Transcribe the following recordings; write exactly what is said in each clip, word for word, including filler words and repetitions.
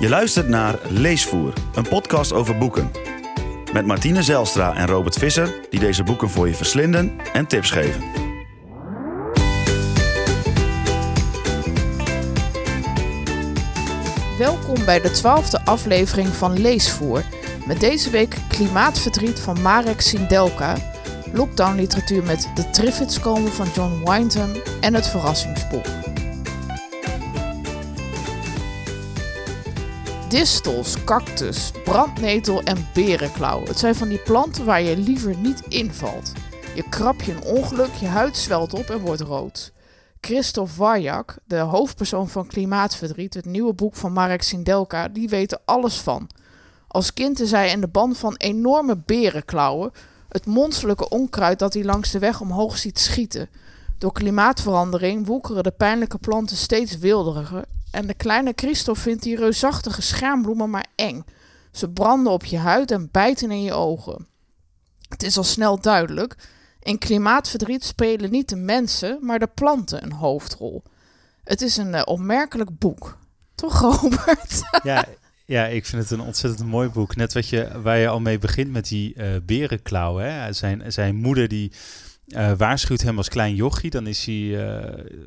Je luistert naar Leesvoer, een podcast over boeken. Met Martine Zijlstra en Robert Visser, die deze boeken voor je verslinden en tips geven. Welkom bij de twaalfde aflevering van Leesvoer. Met deze week Klimaatverdriet van Marek Sindelka, lockdownliteratuur met De Triffidskolom van John Wyndham en Het Verrassingsboek. Distels, cactus, brandnetel en berenklauw. Het zijn van die planten waar je liever niet invalt. Je krabt je een ongeluk, je huid zwelt op en wordt rood. Christophe Warjak, de hoofdpersoon van Klimaatverdriet, het nieuwe boek van Marek Sindelka, die weet er alles van. Als kind is hij in de ban van enorme berenklauwen, het monsterlijke onkruid dat hij langs de weg omhoog ziet schieten. Door klimaatverandering woekeren de pijnlijke planten steeds wilderiger. En de kleine Christophe vindt die reusachtige schaambloemen maar eng. Ze branden op je huid en bijten in je ogen. Het is al snel duidelijk. In Klimaatverdriet spelen niet de mensen, maar de planten een hoofdrol. Het is een uh, opmerkelijk boek. Toch, Robert? Ja, ja, ik vind het een ontzettend mooi boek. Net wat je, waar je al mee begint met die uh, berenklauw. Hè? Zijn, zijn moeder die... Uh, waarschuwt hem als klein jochie. Dan is hij uh,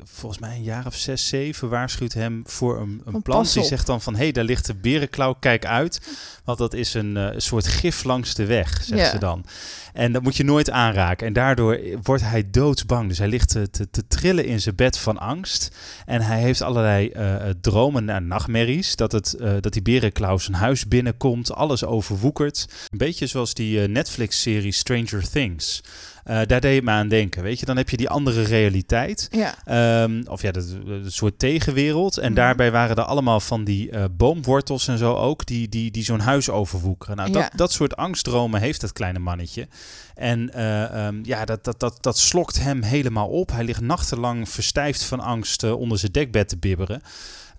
volgens mij een jaar of zes, zeven... waarschuwt hem voor een, een plant. Die zegt dan van, hé, hey, daar ligt de berenklauw, kijk uit. Want dat is een uh, soort gif langs de weg, zegt yeah. ze dan. En dat moet je nooit aanraken. En daardoor wordt hij doodsbang. Dus hij ligt te, te, te trillen in zijn bed van angst. En hij heeft allerlei uh, dromen en nachtmerries. Dat, het, uh, dat die berenklauw zijn huis binnenkomt. Alles overwoekert. Een beetje zoals die uh, Netflix-serie Stranger Things. Uh, daar deed je me aan denken, weet je. Dan heb je die andere realiteit. Ja. Um, of ja, een soort tegenwereld. En mm. daarbij waren er allemaal van die uh, boomwortels en zo ook... die, die, die zo'n huis overwoekeren. Nou, ja. dat, dat soort angstdromen heeft dat kleine mannetje. En uh, um, ja, dat, dat, dat, dat slokt hem helemaal op. Hij ligt nachtenlang verstijfd van angst uh, onder zijn dekbed te bibberen.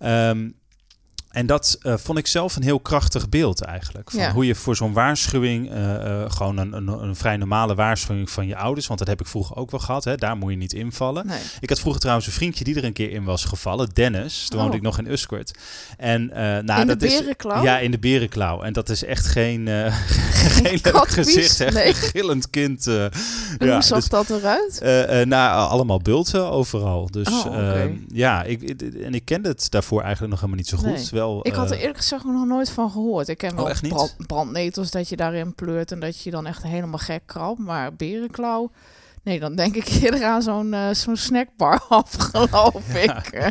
Um, En dat uh, vond ik zelf een heel krachtig beeld eigenlijk. Van ja. hoe je voor zo'n waarschuwing, uh, uh, gewoon een, een, een vrij normale waarschuwing van je ouders. Want dat heb ik vroeger ook wel gehad. Hè, daar moet je niet invallen. Nee. Ik had vroeger trouwens een vriendje die er een keer in was gevallen. Dennis, toen oh. woonde ik nog in Uskwert. En, uh, nou, in dat de berenklauw? Is, ja, in de berenklauw. En dat is echt geen, uh, geen leuk gezicht. Echt nee. Een gillend kind. Uh, hoe ja, zag dus, dat eruit? Uh, uh, nou, allemaal bulten overal. Dus oh, okay. uh, ja, ik, en ik kende het daarvoor eigenlijk nog helemaal niet zo goed. Nee. Ik had er eerlijk gezegd nog nooit van gehoord. Ik ken wel oh, brand, brandnetels dat je daarin pleurt... en dat je dan echt helemaal gek krabt. Maar berenklauw... Nee, dan denk ik eerder aan zo'n, uh, zo'n snackbar af, geloof ja, ik. Ja.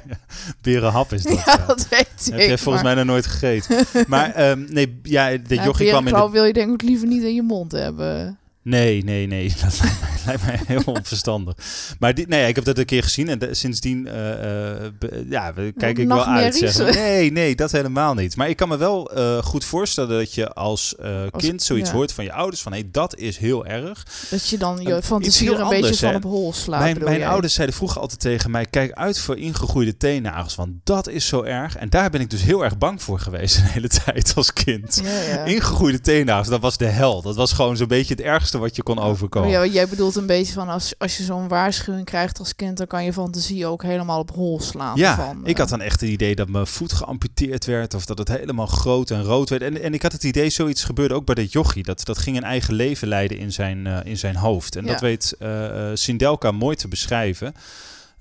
Berenhap is dat. Ja, ja. dat weet dat ik. Heb jij maar... volgens mij nog nooit gegeten. maar um, nee, ja, de jochie kwam in de... Berenklauw wil je denk ik liever niet in je mond hebben... Nee, nee, nee. Dat lijkt mij, lijkt mij heel onverstandig. Maar die, nee, ik heb dat een keer gezien en de, sindsdien uh, be, ja, kijk ik wel uit. Zeg. Nee, nee, dat helemaal niet. Maar ik kan me wel uh, goed voorstellen dat je als uh, kind als, zoiets ja. hoort van je ouders. Van, hé, hey, dat is heel erg. Dat je dan je fantasie er een anders, beetje van op hol slaat. Mijn, mijn ouders zeiden vroeger altijd tegen mij, kijk uit voor ingegroeide teennagels. Want dat is zo erg. En daar ben ik dus heel erg bang voor geweest de hele tijd als kind. Ja, ja. Ingegroeide teennagels, dat was de hel. Dat was gewoon zo'n beetje het ergste wat je kon overkomen. Ja, jij bedoelt een beetje van als, als je zo'n waarschuwing krijgt als kind, dan kan je fantasie ook helemaal op hol slaan. Ja, van, ik had dan echt het idee dat mijn voet geamputeerd werd of dat het helemaal groot en rood werd. En, en ik had het idee, zoiets gebeurde ook bij dat jochie. Dat, dat ging een eigen leven leiden in zijn, uh, in zijn hoofd. En ja. dat weet uh, Sindelka mooi te beschrijven.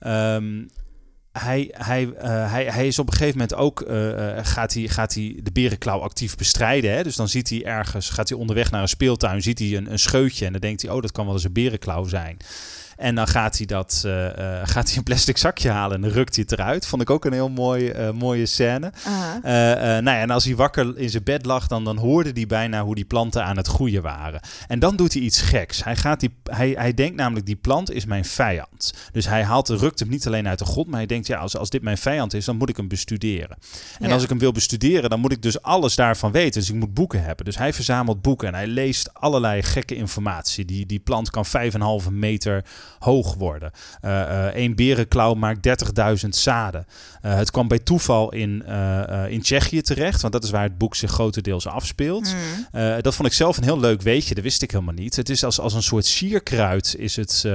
Um, Hij, hij, uh, hij, hij is op een gegeven moment ook... Uh, gaat, hij, gaat hij de berenklauw actief bestrijden. Hè? Dus dan ziet hij ergens... gaat hij onderweg naar een speeltuin... ziet hij een, een scheutje en dan denkt hij... oh, dat kan wel eens een berenklauw zijn. En dan gaat hij, dat, uh, gaat hij een plastic zakje halen en dan rukt hij het eruit. Vond ik ook een heel mooi, uh, mooie scène. Uh-huh. Uh, uh, nou ja, en als hij wakker in zijn bed lag, dan, dan hoorde hij bijna hoe die planten aan het groeien waren. En dan doet hij iets geks. Hij, gaat die, hij, hij denkt namelijk, die plant is mijn vijand. Dus hij haalt, rukt hem niet alleen uit de grond, maar hij denkt, ja, als, als dit mijn vijand is, dan moet ik hem bestuderen. En ja. als ik hem wil bestuderen, dan moet ik dus alles daarvan weten. Dus ik moet boeken hebben. Dus hij verzamelt boeken en hij leest allerlei gekke informatie. Die, die plant kan vijf komma vijf meter... hoog worden. Eén uh, uh, berenklauw maakt dertigduizend zaden. Uh, het kwam bij toeval in, uh, uh, in Tsjechië terecht, want dat is waar het boek zich grotendeels afspeelt. Mm. Uh, dat vond ik zelf een heel leuk weetje, dat wist ik helemaal niet. Het is als, als een soort sierkruid is het uh,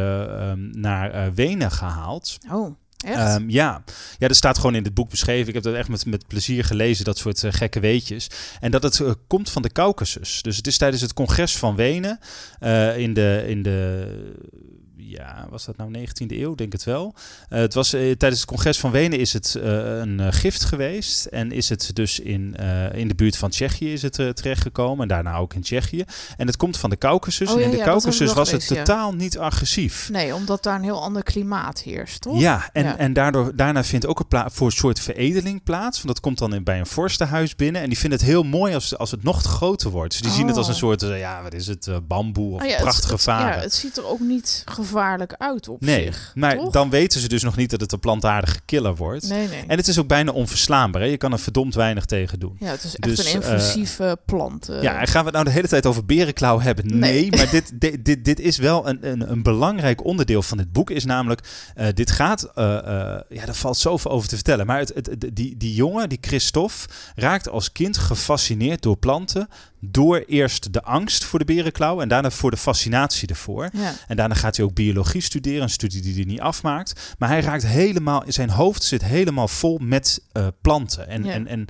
um, naar uh, Wenen gehaald. Oh. Echt? Um, ja. ja, dat staat gewoon in het boek beschreven. Ik heb dat echt met, met plezier gelezen, dat soort uh, gekke weetjes. En dat het uh, komt van de Kaukasus. Dus het is tijdens het Congres van Wenen uh, in de... In de ja, was dat nou negentiende eeuw? Denk het wel. Uh, het was, uh, tijdens het congres van Wenen is het uh, een uh, gift geweest. En is het dus in, uh, in de buurt van Tsjechië is het uh, terechtgekomen. En daarna ook in Tsjechië. En het komt van de Kaukasus. Oh, ja, en in de ja, Kaukasus was geweest, het totaal ja. niet agressief. Nee, omdat daar een heel ander klimaat heerst, toch? Ja, en, ja. en daardoor, daarna vindt ook een pla- voor een soort veredeling plaats. Want dat komt dan in, bij een vorstenhuis binnen. En die vinden het heel mooi als, als het nog groter wordt. Dus die oh. zien het als een soort, uh, ja, wat is het, uh, bamboe of oh, ja, prachtige varen. Ja, het ziet er ook niet gevaarlijk. uit op nee, zich. Maar toch? Dan weten ze dus nog niet dat het een plantaardige killer wordt. Nee, nee. En het is ook bijna onverslaanbaar. Hè? Je kan er verdomd weinig tegen doen. Ja, het is echt dus, een invasieve uh, plant. Uh. Ja, en gaan we het nou de hele tijd over berenklauw hebben? Nee, nee maar dit, dit, dit, dit is wel een, een, een belangrijk onderdeel van dit boek. Is namelijk, uh, dit gaat... Uh, uh, ja, daar valt zoveel over te vertellen. Maar het, het, die, die jongen, die Christophe, raakt als kind gefascineerd door planten. Door eerst de angst voor de berenklauw en daarna voor de fascinatie ervoor. Ja. En daarna gaat hij ook biologie studeren, een studie die hij niet afmaakt. Maar hij raakt helemaal, zijn hoofd zit helemaal vol met uh, planten. En, ja. en, en,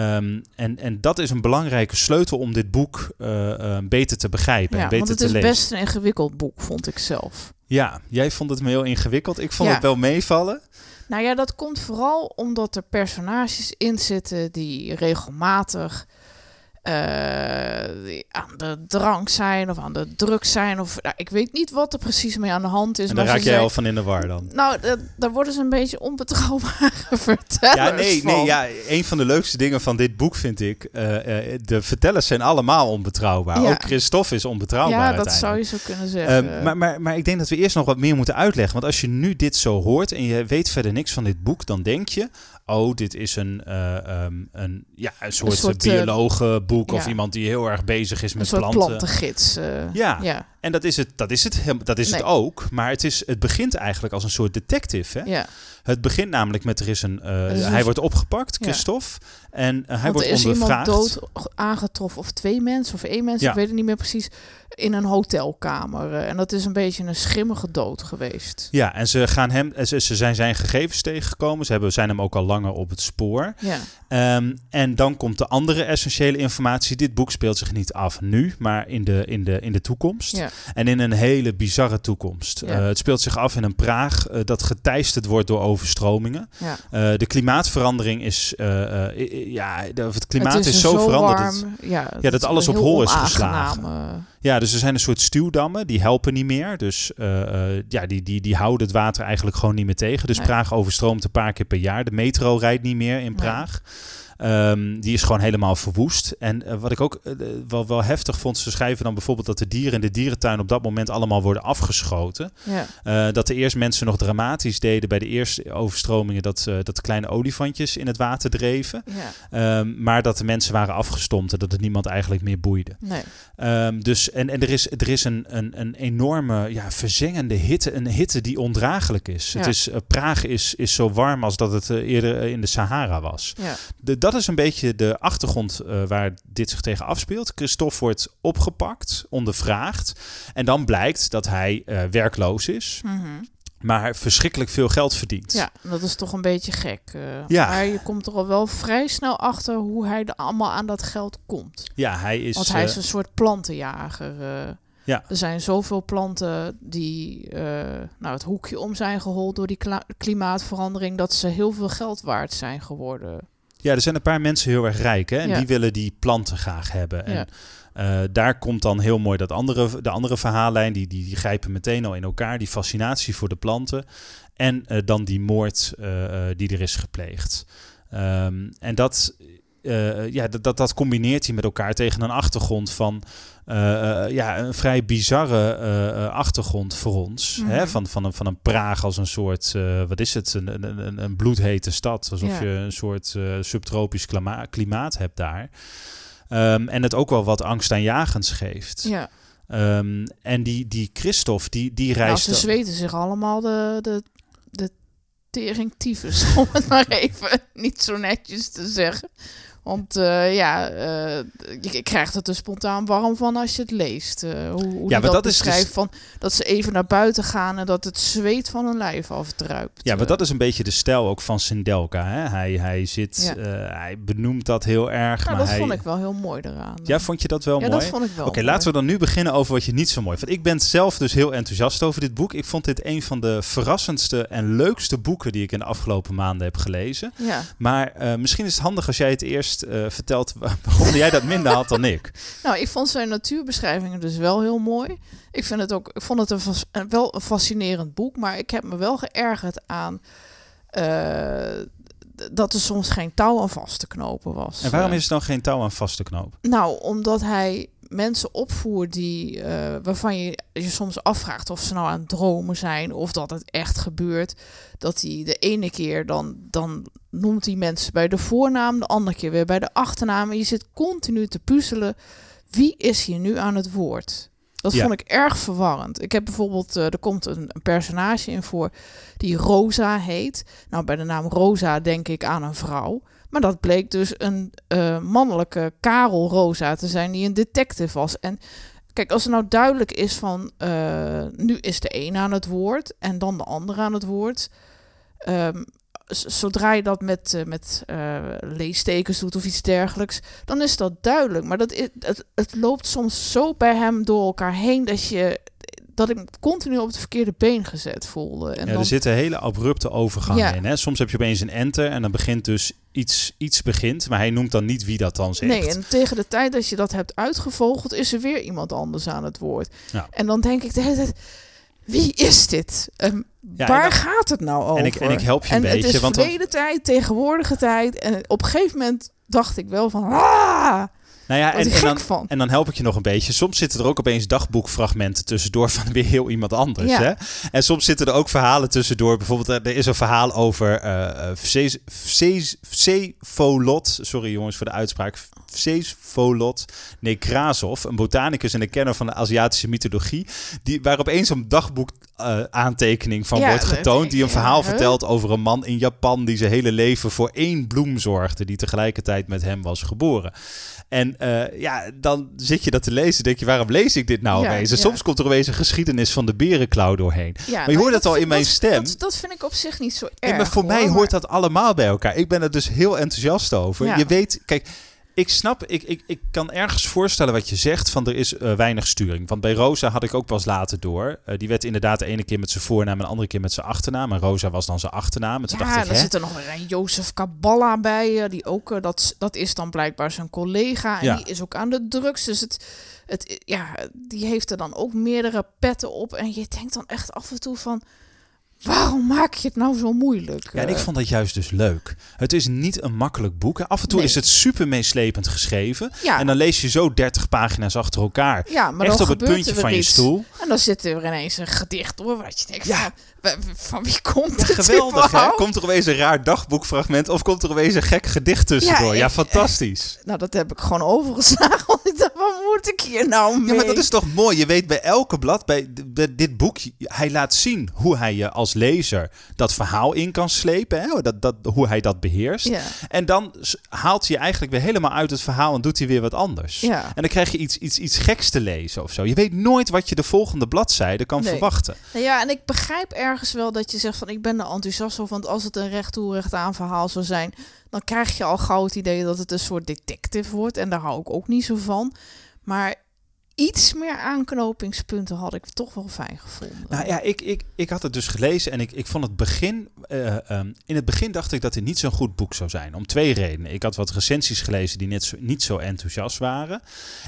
um, en, en dat is een belangrijke sleutel om dit boek uh, uh, beter te begrijpen. Ja, en beter want het te is lezen. Best een ingewikkeld boek, vond ik zelf. Ja, jij vond het me heel ingewikkeld. Ik vond ja. het wel meevallen. Nou ja, dat komt vooral omdat er personages in zitten die regelmatig... Uh, aan de drank zijn of aan de drugs zijn. Of, nou, ik weet niet wat er precies mee aan de hand is. En daar raak jij al van in de war dan? Nou, d- daar worden ze een beetje onbetrouwbare vertellers ja, nee, van. Nee, ja, een van de leukste dingen van dit boek vind ik... Uh, uh, de vertellers zijn allemaal onbetrouwbaar. Ja. Ook Christophe is onbetrouwbaar Ja, dat zou je zo kunnen zeggen. Uh, maar, maar, maar ik denk dat we eerst nog wat meer moeten uitleggen. Want als je nu dit zo hoort en je weet verder niks van dit boek... dan denk je... oh, dit is een, uh, um, een, ja, een soort, een soort biologenboek uh, of ja. iemand die heel erg bezig is met planten. Een soort planten. plantengids. Uh, ja. ja, en dat is het, dat is het, dat is nee. het ook. Maar het, is, het begint eigenlijk als een soort detective. Hè? Ja. Het begint namelijk met er is een... Uh, is hij een... wordt opgepakt, Christophe. Ja. En uh, hij Want wordt is ondervraagd. Er is iemand dood aangetroffen. Of twee mensen of één mensen. Ja. Ik weet het niet meer precies. In een hotelkamer. Uh, en dat is een beetje een schimmige dood geweest. Ja, en ze, gaan hem, ze, ze zijn zijn gegevens tegengekomen. Ze hebben, zijn hem ook al langer op het spoor. Ja. Um, en dan komt de andere essentiële informatie. Dit boek speelt zich niet af nu, maar in de, in de, in de toekomst. Ja. En in een hele bizarre toekomst. Ja. Uh, het speelt zich af in een Praag uh, dat geteisterd wordt door overstromingen. Ja. Uh, de klimaatverandering is... Uh, uh, ja, het klimaat het is, is zo, zo veranderd warm, dat, ja, ja, dat alles op hol is geslagen. Uh. Ja, dus er zijn een soort stuwdammen. Die helpen niet meer. Dus uh, ja, die, die, die houden het water eigenlijk gewoon niet meer tegen. Dus nee. Praag overstroomt een paar keer per jaar. De metro rijdt niet meer in Praag. Nee. Um, die is gewoon helemaal verwoest. En uh, wat ik ook uh, wel, wel heftig vond... ze schrijven dan bijvoorbeeld dat de dieren in de dierentuin... op dat moment allemaal worden afgeschoten. Ja. Uh, dat de eerst mensen nog dramatisch deden... bij de eerste overstromingen... dat, uh, dat kleine olifantjes in het water dreven. Ja. Um, maar dat de mensen waren afgestompt... en dat het niemand eigenlijk meer boeide. Nee. Um, dus, en, en er is, er is een, een, een enorme ja, verzengende hitte. Een hitte die ondraaglijk is. Ja. Het is uh, Praag is, is zo warm als dat het uh, eerder uh, in de Sahara was. Ja. De, dat Dat is een beetje de achtergrond uh, waar dit zich tegen afspeelt. Christophe wordt opgepakt, ondervraagd. En dan blijkt dat hij uh, werkloos is. Mm-hmm. Maar verschrikkelijk veel geld verdient. Ja, dat is toch een beetje gek. Uh, ja. Maar je komt er al wel vrij snel achter hoe hij er allemaal aan dat geld komt. Ja, hij is... Want hij is een uh, soort plantenjager. Uh, ja. Er zijn zoveel planten die uh, nou, het hoekje om zijn geholpen door die kla- klimaatverandering... dat ze heel veel geld waard zijn geworden. Ja, er zijn een paar mensen heel erg rijk, hè? En ja. die willen die planten graag hebben. En ja. uh, daar komt dan heel mooi dat andere, de andere verhaallijn, die, die, die grijpen meteen al in elkaar, die fascinatie voor de planten. En uh, dan die moord uh, die er is gepleegd. Um, en dat, uh, ja, dat, dat, dat combineert hij met elkaar tegen een achtergrond van... Uh, uh, ja, een vrij bizarre uh, achtergrond voor ons. Mm-hmm. Hè? Van, van, een, van een Praag als een soort, uh, wat is het, een, een, een bloedhete stad. Alsof ja. je een soort uh, subtropisch klima- klimaat hebt daar. Um, en het ook wel wat angstaanjagends geeft. Ja. Um, en die, die Christophe, die, die reist... Nou, ze zweten zich allemaal de... de, de tering tyfus, om het maar even niet zo netjes te zeggen. Want uh, ja, uh, je krijgt het er spontaan warm van als je het leest. Uh, hoe hoe ja, dat, dat beschrijft, is dus... van dat ze even naar buiten gaan en dat het zweet van hun lijf afdruipt. Ja, maar dat is een beetje de stijl ook van Sindelka. Hè? Hij, hij, zit, ja. uh, hij benoemt dat heel erg. Ja, maar dat hij... vond ik wel heel mooi eraan. Ja, vond je dat wel ja, mooi? Ja, dat vond ik wel Oké, mooi. Laten we dan nu beginnen over wat je niet zo mooi vond. Ik ben zelf dus heel enthousiast over dit boek. Ik vond dit een van de verrassendste en leukste boeken die ik in de afgelopen maanden heb gelezen. Ja. Maar uh, misschien is het handig als jij het eerst Uh, vertelt waarom jij dat minder had dan ik. Nou, ik vond zijn natuurbeschrijvingen dus wel heel mooi. Ik vind het ook, ik vond het een fas, wel een fascinerend boek, maar ik heb me wel geërgerd aan uh, dat er soms geen touw aan vast te knopen was. En waarom is er dan geen touw aan vast te knopen? Nou, omdat hij mensen opvoert die uh, waarvan je je soms afvraagt of ze nou aan het dromen zijn of dat het echt gebeurt. Dat hij de ene keer dan, dan noemt hij mensen bij de voornaam, de andere keer weer bij de achternaam. En je zit continu te puzzelen. Wie is hier nu aan het woord? Dat ja. vond ik erg verwarrend. Ik heb bijvoorbeeld, uh, er komt een, een personage in voor die Rosa heet. Nou, bij de naam Rosa denk ik aan een vrouw. Maar dat bleek dus een uh, mannelijke Karel Rosa te zijn die een detective was. En kijk, als er nou duidelijk is van uh, nu is de een aan het woord en dan de ander aan het woord. Um, zodra je dat met, uh, met uh, leestekens doet of iets dergelijks, dan is dat duidelijk. Maar dat is, het, het loopt soms zo bij hem door elkaar heen dat je... dat ik continu op het verkeerde been gezet voelde. En ja, dan... er zit een hele abrupte overgang ja. in. Hè? Soms heb je opeens een enter en dan begint dus iets, iets begint. Maar hij noemt dan niet wie dat dan zegt. Nee, en tegen de tijd dat je dat hebt uitgevogeld... is er weer iemand anders aan het woord. Ja. En dan denk ik de hele tijd... Wie is dit? Um, ja, waar dat, gaat het nou over? En ik, en ik help je een en beetje. Het is want verleden dan... tijd, tegenwoordige tijd. En op een gegeven moment dacht ik wel van... Ah! Nou ja, en, en, dan, van. en dan help ik je nog een beetje. Soms zitten er ook opeens dagboekfragmenten tussendoor van weer heel iemand anders. Ja. Hè? En soms zitten er ook verhalen tussendoor. Bijvoorbeeld, er is een verhaal over uh, Vsevolot. Sorry jongens voor de uitspraak. Vsevolot Nekrasov, een botanicus en een kenner van de Aziatische mythologie. Die, waar opeens een dagboek uh, aantekening van ja, wordt getoond. Die een verhaal ja, vertelt over een man in Japan die zijn hele leven voor één bloem zorgde. Die tegelijkertijd met hem was geboren. En uh, ja, dan zit je dat te lezen. Denk je, waarom lees ik dit nou ja, opeens? En ja. soms komt er opeens een geschiedenis van de berenklauw doorheen. Ja, maar je hoort dat, dat al in mijn dat, stem. Dat, dat vind ik op zich niet zo erg. Ja, maar voor hoor, mij hoort maar... dat allemaal bij elkaar. Ik ben er dus heel enthousiast over. Ja. Je weet, kijk... Ik snap, ik, ik, ik kan ergens voorstellen wat je zegt van er is uh, weinig sturing. Want bij Rosa had ik ook pas later door. Uh, die werd inderdaad de ene keer met zijn voornaam en de andere keer met zijn achternaam. En Rosa was dan zijn achternaam. En toen ja, dacht ik, dan hè? zit er nog een Jozef Kaballa bij. Uh, die ook, uh, dat, dat is dan blijkbaar zijn collega. En ja. die is ook aan de drugs. Dus het, het, ja, die heeft er dan ook meerdere petten op. En je denkt dan echt af en toe van... Waarom maak je het nou zo moeilijk? Ja, en ik vond dat juist dus leuk. Het is niet een makkelijk boek. Af en toe nee. is het super meeslepend geschreven. Ja. En dan lees je zo dertig pagina's achter elkaar. Ja, maar echt op het puntje van iets. je stoel. En dan zit er ineens een gedicht door. Wat je denkt, ja. van, van wie komt ja, het geweldig, hè? Komt er opeens een raar dagboekfragment... of komt er opeens een gek gedicht tussendoor? Ja, ja, fantastisch. Eh, nou, dat heb ik gewoon overgeslagen. Want ik dacht, wat moet ik hier nou mee? Ja, maar dat is toch mooi? Je weet bij elke blad, bij dit boek... hij laat zien hoe hij je als lezer dat verhaal in kan slepen, hè? Dat, dat, hoe hij dat beheerst. Ja. En dan haalt hij eigenlijk weer helemaal uit het verhaal en doet hij weer wat anders. Ja. En dan krijg je iets, iets, iets geks te lezen of zo. Je weet nooit wat je de volgende bladzijde kan nee. verwachten. Nou ja, en ik begrijp ergens wel dat je zegt van ik ben er enthousiast over, want als het een recht toe recht aan verhaal zou zijn, dan krijg je al gauw het idee dat het een soort detective wordt en daar hou ik ook niet zo van. Maar iets meer aanknopingspunten had ik toch wel fijn gevonden. Nou ja, ik, ik, ik had het dus gelezen en ik, ik vond het begin... Uh, um, in het begin dacht ik dat het niet zo'n goed boek zou zijn. Om twee redenen. Ik had wat recensies gelezen die net zo, niet zo enthousiast waren.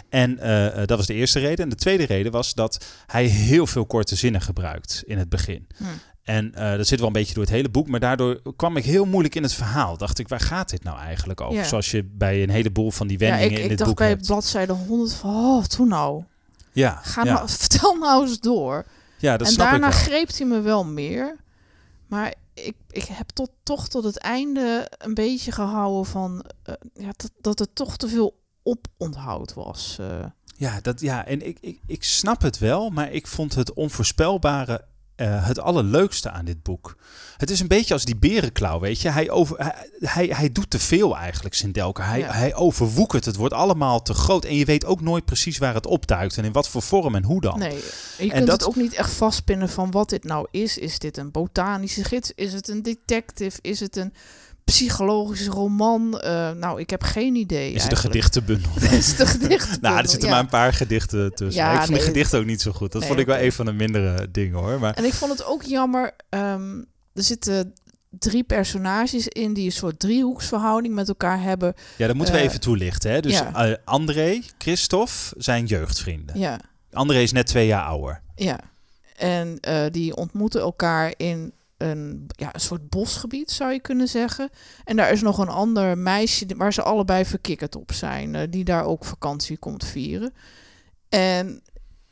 En uh, dat was de eerste reden. En de tweede reden was dat hij heel veel korte zinnen gebruikt in het begin. Hm. En uh, dat zit wel een beetje door het hele boek. Maar daardoor kwam ik heel moeilijk in het verhaal. Dacht ik, waar gaat dit nou eigenlijk over? Ja. Zoals je bij een heleboel van die wendingen ja, ik, in ik dit boek hebt. Ik dacht bij bladzijde honderd van, oh, toen nou. Ja, Ga ja. Nou, vertel nou eens door. Ja, dat en snap daarna ik greep hij me wel meer. Maar ik, ik heb tot, toch tot het einde een beetje gehouden van... Uh, ja, dat, dat er toch te veel oponthoud was. Uh. Ja, dat, ja, en ik, ik, ik snap het wel. Maar ik vond het onvoorspelbare Uh, het allerleukste aan dit boek. Het is een beetje als die berenklauw, weet je. Hij, over, hij, hij, hij doet te veel eigenlijk, Sindelka. Hij, ja. hij overwoekert. Het wordt allemaal te groot. En je weet ook nooit precies waar het opduikt. En in wat voor vorm en hoe dan. Nee, je en kunt dat... het ook niet echt vastpinnen van wat dit nou is. Is dit een botanische gids? Is het een detective? Is het een psychologische roman? Uh, nou, ik heb geen idee. Is het een gedichtenbundel? Is het een gedichtenbundel? Nou, er zitten ja. maar een paar gedichten tussen. Ja, ik vond nee, de gedichten ook niet zo goed. Dat nee, vond ik wel okay. een van de mindere dingen, hoor. Maar... En ik vond het ook jammer. Um, er zitten drie personages in die een soort driehoeksverhouding met elkaar hebben. Ja, dat moeten uh, we even toelichten. Hè? Dus ja. uh, André, Christophe zijn jeugdvrienden. Ja. André is net twee jaar ouder. Ja. En uh, die ontmoeten elkaar in... Een, ja, een soort bosgebied, zou je kunnen zeggen. En daar is nog een ander meisje waar ze allebei verkikkerd op zijn. Die daar ook vakantie komt vieren. En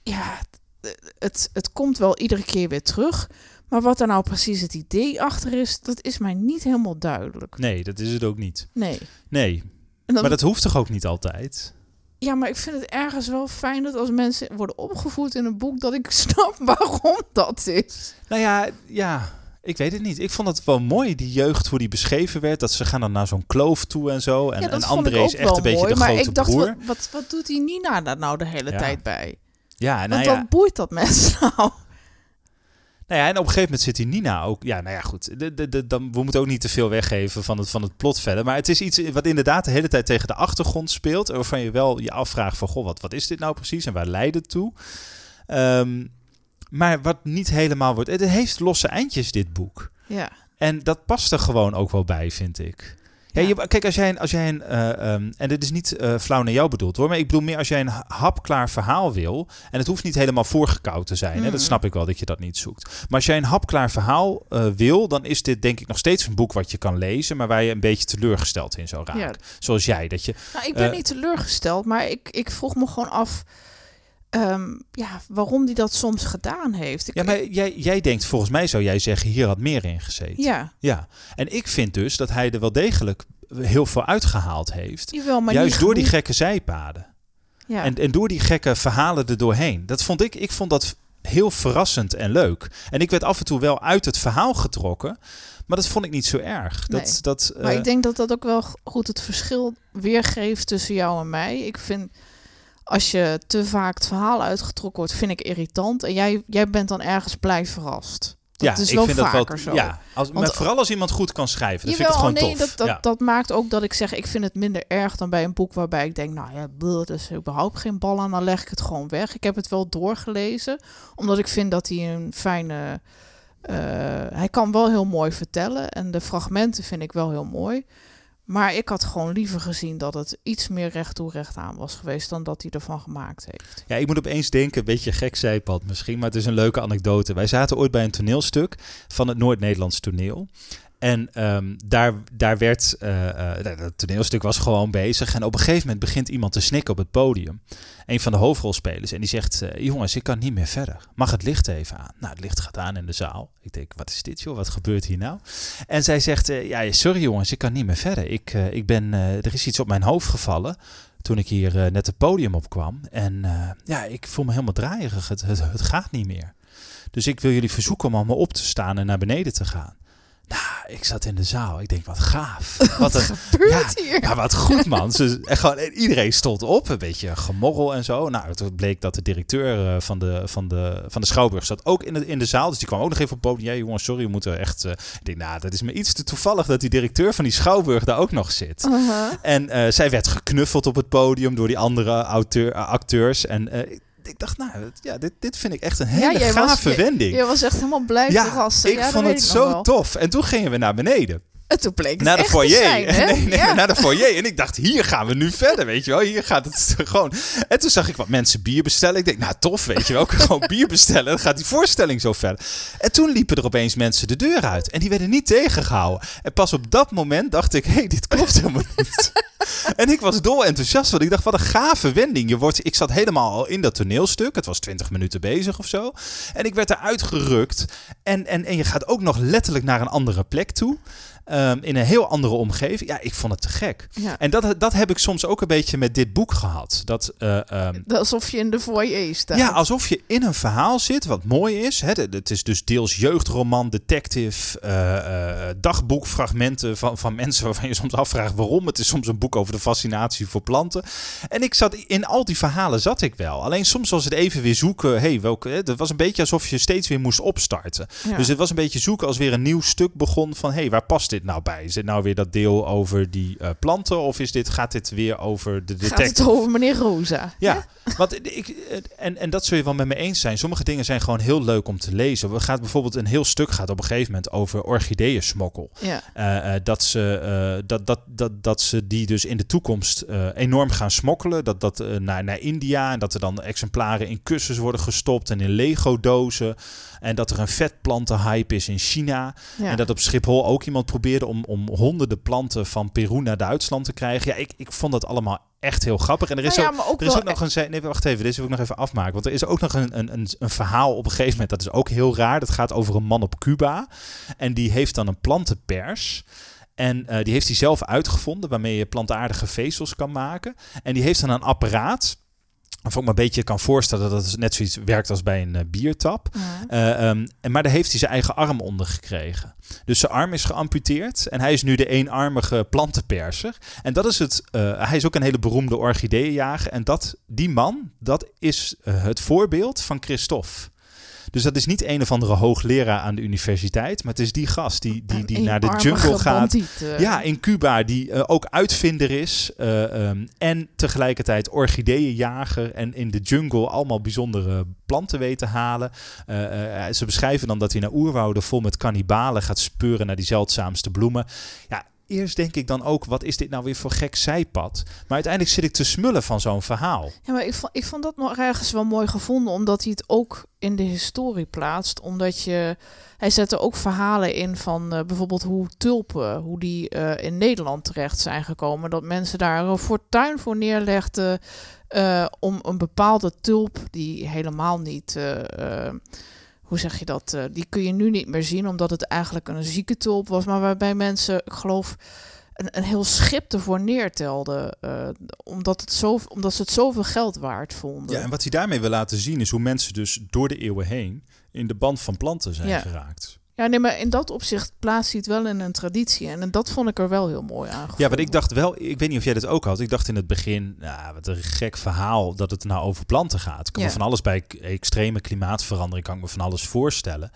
ja, het, het komt wel iedere keer weer terug. Maar wat er nou precies het idee achter is, dat is mij niet helemaal duidelijk. Nee, dat is het ook niet. Nee. Nee, dan, maar dat hoeft toch ook niet altijd? Ja, maar ik vind het ergens wel fijn dat als mensen worden opgevoed in een boek, dat ik snap waarom dat is. Nou ja, ja... Ik weet het niet. Ik vond het wel mooi, die jeugd, hoe die beschreven werd. Dat ze gaan dan naar zo'n kloof toe en zo. En, ja, en André is echt een beetje mooi, de grote ik dacht, broer. Wat, wat, wat doet die Nina daar nou de hele ja. tijd bij? Ja, nou Want ja. wat boeit dat mensen nou? Nou ja, en op een gegeven moment zit die Nina ook... Ja, nou ja, goed. De, de, de, dan, we moeten ook niet te veel weggeven van het, van het plot verder. Maar het is iets wat inderdaad de hele tijd tegen de achtergrond speelt. Waarvan je wel je afvraagt van... Goh, wat, wat is dit nou precies? En waar leidt het toe? Um, Maar wat niet helemaal wordt... Het heeft losse eindjes, dit boek. Ja. En dat past er gewoon ook wel bij, vind ik. Ja, ja. Je, kijk, als jij een... Als jij een uh, um, en dit is niet uh, flauw naar jou bedoeld, hoor. Maar ik bedoel meer als jij een hapklaar verhaal wil... En het hoeft niet helemaal voorgekoud te zijn. Mm. Hè, dat snap ik wel, dat je dat niet zoekt. Maar als jij een hapklaar verhaal uh, wil... Dan is dit denk ik nog steeds een boek wat je kan lezen... Maar waar je een beetje teleurgesteld in zou raken. Ja. Zoals jij, dat je... Nou, ik ben uh, niet teleurgesteld, maar ik, ik vroeg me gewoon af... Um, ja, waarom die dat soms gedaan heeft. Ik ja, maar jij, jij denkt, volgens mij zou jij zeggen... hier had meer in gezeten. Ja. ja. En ik vind dus dat hij er wel degelijk heel veel uitgehaald heeft. Jawel, maar juist door die gekke zijpaden. Ja. En, en door die gekke verhalen er doorheen. Dat vond ik, ik vond dat heel verrassend en leuk. En ik werd af en toe wel uit het verhaal getrokken... Maar dat vond ik niet zo erg. Dat, nee. dat, uh... Maar ik denk dat dat ook wel goed het verschil weergeeft tussen jou en mij. Ik vind... Als je te vaak het verhaal uitgetrokken wordt, vind ik irritant. En jij, jij bent dan ergens blij verrast. Dat ja, is wel ik vind vaker dat wel, zo. Ja, als, Want, maar vooral als iemand goed kan schrijven, dan jawel, vind ik het gewoon nee, tof. Dat, dat, ja. dat maakt ook dat ik zeg, ik vind het minder erg dan bij een boek waarbij ik denk, nou ja, dat is überhaupt geen bal aan, dan leg ik het gewoon weg. Ik heb het wel doorgelezen, omdat ik vind dat hij een fijne... Uh, hij kan wel heel mooi vertellen en de fragmenten vind ik wel heel mooi. Maar ik had gewoon liever gezien dat het iets meer recht toe recht aan was geweest... dan dat hij ervan gemaakt heeft. Ja, ik moet opeens denken, een beetje gek zijpad misschien... maar het is een leuke anekdote. Wij zaten ooit bij een toneelstuk van het Noord-Nederlands toneel... En um, daar, daar werd... Uh, uh, dat toneelstuk was gewoon bezig. En op een gegeven moment begint iemand te snikken op het podium. Een van de hoofdrolspelers. En die zegt... Uh, jongens, ik kan niet meer verder. Mag het licht even aan? Nou, het licht gaat aan in de zaal. Ik denk, wat is dit joh? Wat gebeurt hier nou? En zij zegt... Uh, ja, sorry jongens, ik kan niet meer verder. Ik, uh, ik ben, uh, er is iets op mijn hoofd gevallen... toen ik hier uh, net het podium op kwam. En uh, ja, ik voel me helemaal draaierig. Het, het, het gaat niet meer. Dus ik wil jullie verzoeken om allemaal op te staan... en naar beneden te gaan. Nou, ik zat in de zaal. Ik denk, wat gaaf. Wat, wat een, gebeurt ja, hier? Ja, wat goed, man. Dus, en gewoon, en iedereen stond op. Een beetje gemorrel en zo. Nou, het bleek dat de directeur uh, van, de, van, de, van de Schouwburg zat ook in de, in de zaal. Dus die kwam ook nog even op podium. Ja, jongens, sorry, we moeten echt... Uh, ik denk, nou, dat is me iets te toevallig dat die directeur van die Schouwburg daar ook nog zit. Uh-huh. En uh, zij werd geknuffeld op het podium door die andere auteur, uh, acteurs. En... Uh, Ik dacht, nou, ja, dit, dit vind ik echt een hele ja, gave was, wending. Je was echt helemaal blij voor ja, gasten. Ik ja, vond het ik zo tof. En toen gingen we naar beneden. En toen bleek het naar de echt foyer. Te zijn, hè? Nee, nee, ja. Naar de foyer. En ik dacht, hier gaan we nu verder, weet je wel. Hier gaat het gewoon... En toen zag ik wat mensen bier bestellen. Ik denk, nou, tof, weet je wel. Ik gewoon bier bestellen. Dan gaat die voorstelling zo verder. En toen liepen er opeens mensen de deur uit. En die werden niet tegengehouden. En pas op dat moment dacht ik, hé, hey, dit klopt helemaal niet. En ik was dol enthousiast, want ik dacht, wat een gave wending. Je wordt, ik zat helemaal al in dat toneelstuk. Het was twintig minuten bezig of zo. En ik werd eruit gerukt. En, en, en je gaat ook nog letterlijk naar een andere plek toe. Um, in een heel andere omgeving. Ja, ik vond het te gek. Ja. En dat, dat heb ik soms ook een beetje met dit boek gehad. Dat, uh, um... alsof je in de foyer staat. Ja, alsof je in een verhaal zit wat mooi is. Hè? Het is dus deels jeugdroman, detective, uh, uh, dagboekfragmenten van, van mensen waarvan je soms afvraagt waarom. Het is soms een boek over de fascinatie voor planten. En ik zat in al die verhalen zat ik wel. Alleen soms was het even weer zoeken. Hey, welke, het was een beetje alsof je steeds weer moest opstarten. Ja. Dus het was een beetje zoeken als weer een nieuw stuk begon van hey, waar past dit nou bij? Is dit nou weer dat deel over die uh, planten? Of is dit, gaat dit weer over de detective? Gaat het over meneer Rosa? Ja, ja? Want ik, en, en dat zul je wel met me eens zijn. Sommige dingen zijn gewoon heel leuk om te lezen. We gaan bijvoorbeeld een heel stuk gaat op een gegeven moment over orchideeënsmokkel. Ja. Uh, dat, ze, uh, dat, dat, dat, dat ze die dus in de toekomst uh, enorm gaan smokkelen. Dat dat uh, naar, naar India en dat er dan exemplaren in kussens worden gestopt en in Lego-dozen. En dat er een vetplantenhype is in China. Ja. En dat op Schiphol ook iemand probeerde om, om honderden planten van Peru naar Duitsland te krijgen. Ja, ik, ik vond dat allemaal echt heel grappig. En er is, nou ja, ook, ook, er is ook nog een... Nee, wacht even. Dit wil ik nog even afmaken. Want er is ook nog een, een, een verhaal op een gegeven moment. Dat is ook heel raar. Dat gaat over een man op Cuba. En die heeft dan een plantenpers. En uh, die heeft hij zelf uitgevonden. Waarmee je plantaardige vezels kan maken. En die heeft dan een apparaat. Of ik me een beetje kan voorstellen dat het net zoiets werkt als bij een uh, biertap. Ja. Uh, um, maar daar heeft hij zijn eigen arm onder gekregen. Dus zijn arm is geamputeerd en hij is nu de eenarmige plantenperser. En dat is het. Uh, hij is ook een hele beroemde orchideeënjager. En dat, die man, dat is uh, het voorbeeld van Christophe. Dus dat is niet een of andere hoogleraar aan de universiteit. Maar het is die gast die, die, die naar de jungle gaat. Bandiet. Ja, in Cuba. Die uh, ook uitvinder is. Uh, um, en tegelijkertijd orchideeënjager. En in de jungle allemaal bijzondere planten weet te halen. Uh, uh, ze beschrijven dan dat hij naar oerwouden vol met kannibalen gaat speuren naar die zeldzaamste bloemen. Ja, eerst denk ik dan ook, wat is dit nou weer voor gek zijpad? Maar uiteindelijk zit ik te smullen van zo'n verhaal. Ja, maar ik vond, ik vond dat nog ergens wel mooi gevonden. Omdat hij het ook in de historie plaatst. Omdat je... Hij zette ook verhalen in van uh, bijvoorbeeld hoe tulpen, hoe die uh, in Nederland terecht zijn gekomen. Dat mensen daar een fortuin voor neerlegden uh, om een bepaalde tulp die helemaal niet... Uh, uh, Hoe zeg je dat? Uh, die kun je nu niet meer zien, omdat het eigenlijk een zieke tulp was. Maar waarbij mensen, ik geloof, een, een heel schip ervoor neertelden. Uh, omdat, het zo, omdat ze het zoveel geld waard vonden. Ja, en wat hij daarmee wil laten zien is hoe mensen dus door de eeuwen heen in de band van planten zijn ja. geraakt. Ja, nee, maar in dat opzicht plaatst hij het wel in een traditie. En dat vond ik er wel heel mooi aan. Ja, want ik dacht wel, ik weet niet of jij dat ook had. Ik dacht in het begin, nou, wat een gek verhaal dat het nou over planten gaat. Ik kan ja. me van alles bij extreme klimaatverandering, kan ik me van alles voorstellen.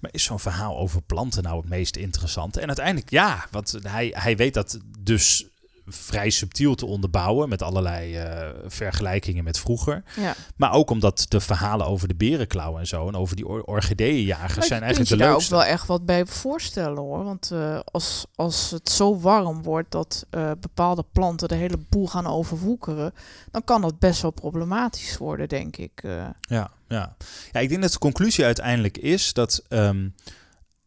Maar is zo'n verhaal over planten nou het meest interessante? En uiteindelijk, ja, want hij, hij weet dat dus vrij subtiel te onderbouwen met allerlei uh, vergelijkingen met vroeger. Ja. Maar ook omdat de verhalen over de berenklauw en zo en over die or- orchideeënjagers zijn eigenlijk de leukste. Ik kan je daar ook wel echt wat bij voorstellen hoor. Want uh, als, als het zo warm wordt dat uh, bepaalde planten de hele boel gaan overwoekeren, dan kan dat best wel problematisch worden, denk ik. Uh. Ja, ja. Ja, ik denk dat de conclusie uiteindelijk is dat um,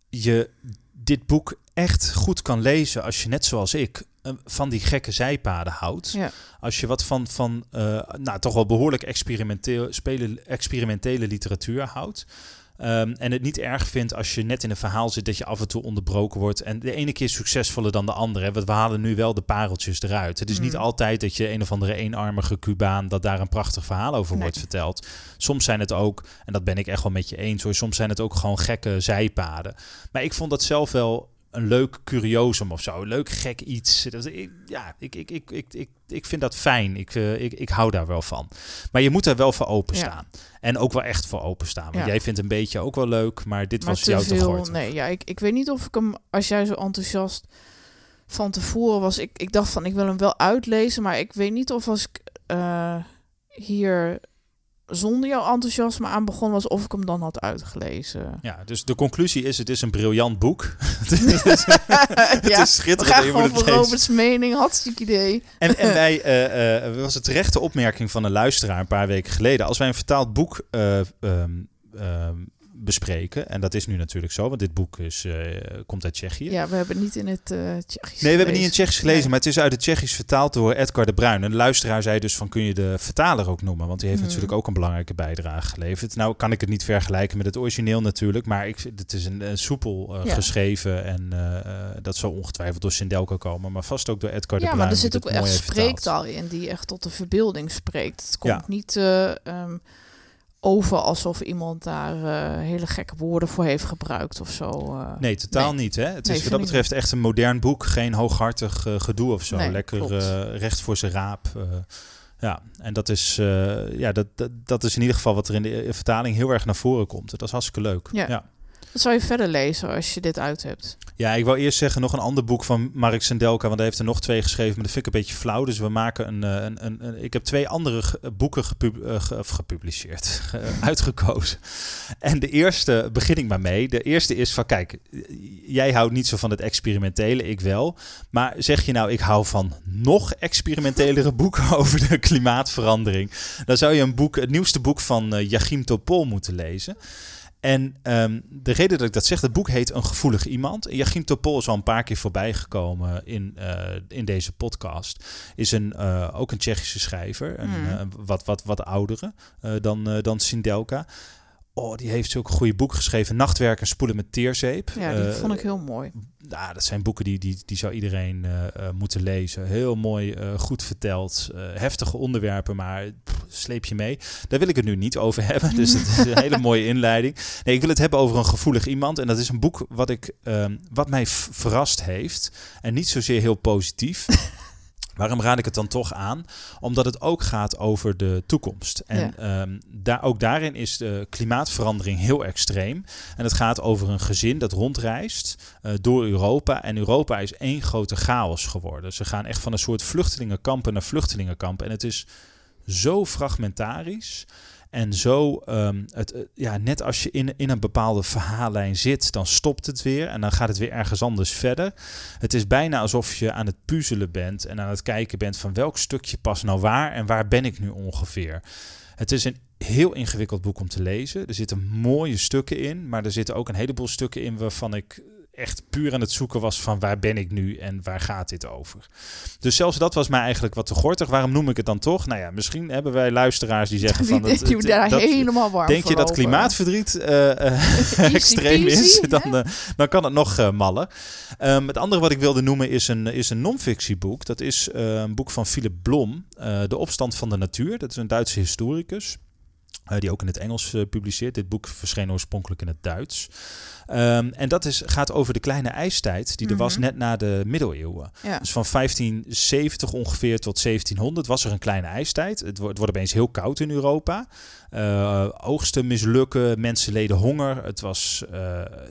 je dit boek echt goed kan lezen als je net zoals ik van die gekke zijpaden houdt. Ja. Als je wat van, van uh, nou, toch wel behoorlijk experimenteel, spelen, experimentele literatuur houdt. Um, en het niet erg vindt als je net in een verhaal zit dat je af en toe onderbroken wordt. En de ene keer succesvoller dan de andere. Hè? Want we halen nu wel de pareltjes eruit. Het is mm. niet altijd dat je een of andere eenarmige Cubaan, dat daar een prachtig verhaal over nee. wordt verteld. Soms zijn het ook, en dat ben ik echt wel met je eens hoor, soms zijn het ook gewoon gekke zijpaden. Maar ik vond dat zelf wel een leuk curiosum of zo. Leuk gek iets. Dat, ik, ja, ik, ik, ik, ik, ik, ik vind dat fijn. Ik, uh, ik, ik hou daar wel van. Maar je moet daar wel voor openstaan. Ja. En ook wel echt voor openstaan. Want ja. jij vindt een beetje ook wel leuk, maar dit maar was te jou veel, te gooien. Nee, ja, ik, ik weet niet of ik hem, als jij zo enthousiast van tevoren was, ik, ik dacht van, ik wil hem wel uitlezen, maar ik weet niet of als ik uh, hier zonder jouw enthousiasme aan begon was, of ik hem dan had uitgelezen. Ja, dus de conclusie is, het is een briljant boek. het is, het ja, is schitterend. We gaan voor Roberts mening, hartstikke idee. En, en wij, uh, uh, was het terechte opmerking van een luisteraar een paar weken geleden, als wij een vertaald boek uh, um, um, bespreken. En dat is nu natuurlijk zo, want dit boek is, uh, komt uit Tsjechië. Ja, we hebben niet in het uh, Tsjechisch gelezen. Nee, we hebben niet in het Tsjechisch gelezen, nee. Maar het is uit het Tsjechisch vertaald door Edgar de Bruin. En de luisteraar zei dus van, kun je de vertaler ook noemen? Want die heeft hmm. natuurlijk ook een belangrijke bijdrage geleverd. Nou, kan ik het niet vergelijken met het origineel natuurlijk, maar ik, het is een, een soepel uh, ja. geschreven. En uh, dat zal ongetwijfeld door Sindelka komen, maar vast ook door Edgar ja, de Bruin. Ja, maar er zit ook echt spreektaal in die echt tot de verbeelding spreekt. Het komt ja. niet... Uh, um, over alsof iemand daar uh, hele gekke woorden voor heeft gebruikt of zo. Uh, nee, totaal nee. niet. Hè? Het nee, is wat dat betreft echt een modern boek. Geen hooghartig uh, gedoe of zo. Nee, Lekker uh, recht voor zijn raap. Uh, ja, en dat is, uh, ja, dat, dat, dat is in ieder geval wat er in de vertaling heel erg naar voren komt. Dat is hartstikke leuk. Ja. ja. Wat zou je verder lezen als je dit uit hebt? Ja, ik wil eerst zeggen nog een ander boek van Marek Sindelka, want hij heeft er nog twee geschreven, maar dat vind ik een beetje flauw. Dus we maken een... een, een, een ik heb twee andere g- boeken gepub- uh, ge- of gepubliceerd, ge- uitgekozen. En de eerste, begin ik maar mee. De eerste is van, kijk, jij houdt niet zo van het experimentele, ik wel. Maar zeg je nou, ik hou van nog experimentelere boeken over de klimaatverandering. Dan zou je een boek, het nieuwste boek van uh, Jáchym Topol moeten lezen. En um, de reden dat ik dat zeg, het boek heet Een gevoelig iemand. Jáchym Topol is al een paar keer voorbij gekomen in, uh, in deze podcast. Is een, uh, ook een Tsjechische schrijver, een, mm. uh, wat, wat, wat oudere uh, dan, uh, dan Sindelka. Oh, die heeft zulke goede boeken geschreven. Nachtwerk en spoelen met teerzeep. Ja, die uh, vond ik heel mooi. Nou, dat zijn boeken die, die, die zou iedereen uh, moeten lezen. Heel mooi, uh, goed verteld. Uh, heftige onderwerpen, maar pff, sleep je mee. Daar wil ik het nu niet over hebben. Dus het is een hele mooie inleiding. Nee, ik wil het hebben over een gevoelig iemand. En dat is een boek wat, ik, um, wat mij v- verrast heeft. En niet zozeer heel positief. Waarom raad ik het dan toch aan? Omdat het ook gaat over de toekomst. En ja. um, daar, ook daarin is de klimaatverandering heel extreem. En het gaat over een gezin dat rondreist uh, door Europa. En Europa is één grote chaos geworden. Ze gaan echt van een soort vluchtelingenkampen naar vluchtelingenkampen. En het is zo fragmentarisch. En zo, um, het, ja, net als je in, in een bepaalde verhaallijn zit, dan stopt het weer en dan gaat het weer ergens anders verder. Het is bijna alsof je aan het puzzelen bent en aan het kijken bent van welk stukje past nou waar en waar ben ik nu ongeveer. Het is een heel ingewikkeld boek om te lezen. Er zitten mooie stukken in, maar er zitten ook een heleboel stukken in waarvan ik echt puur aan het zoeken was van waar ben ik nu en waar gaat dit over. Dus zelfs dat was mij eigenlijk wat te gortig. Waarom noem ik het dan toch? Nou ja, misschien hebben wij luisteraars die zeggen van... Die, die, die daar dat, helemaal warm Denk je dat over. Klimaatverdriet uh, uh, extreem easy, is? Dan, uh, dan kan het nog uh, mallen. Um, het andere wat ik wilde noemen is een, is een non-fictieboek. Dat is uh, een boek van Philip Blom. Uh, De Opstand van de Natuur. Dat is een Duitse historicus. Uh, die ook in het Engels uh, publiceert. Dit boek verscheen oorspronkelijk in het Duits. Um, en dat is, gaat over de kleine ijstijd die mm-hmm. er was net na de middeleeuwen. Ja. Dus van vijftien zeventig ongeveer tot zeventienhonderd was er een kleine ijstijd. Het, wo- het wordt opeens heel koud in Europa. Uh, oogsten mislukken, mensen leden honger. Het was, uh,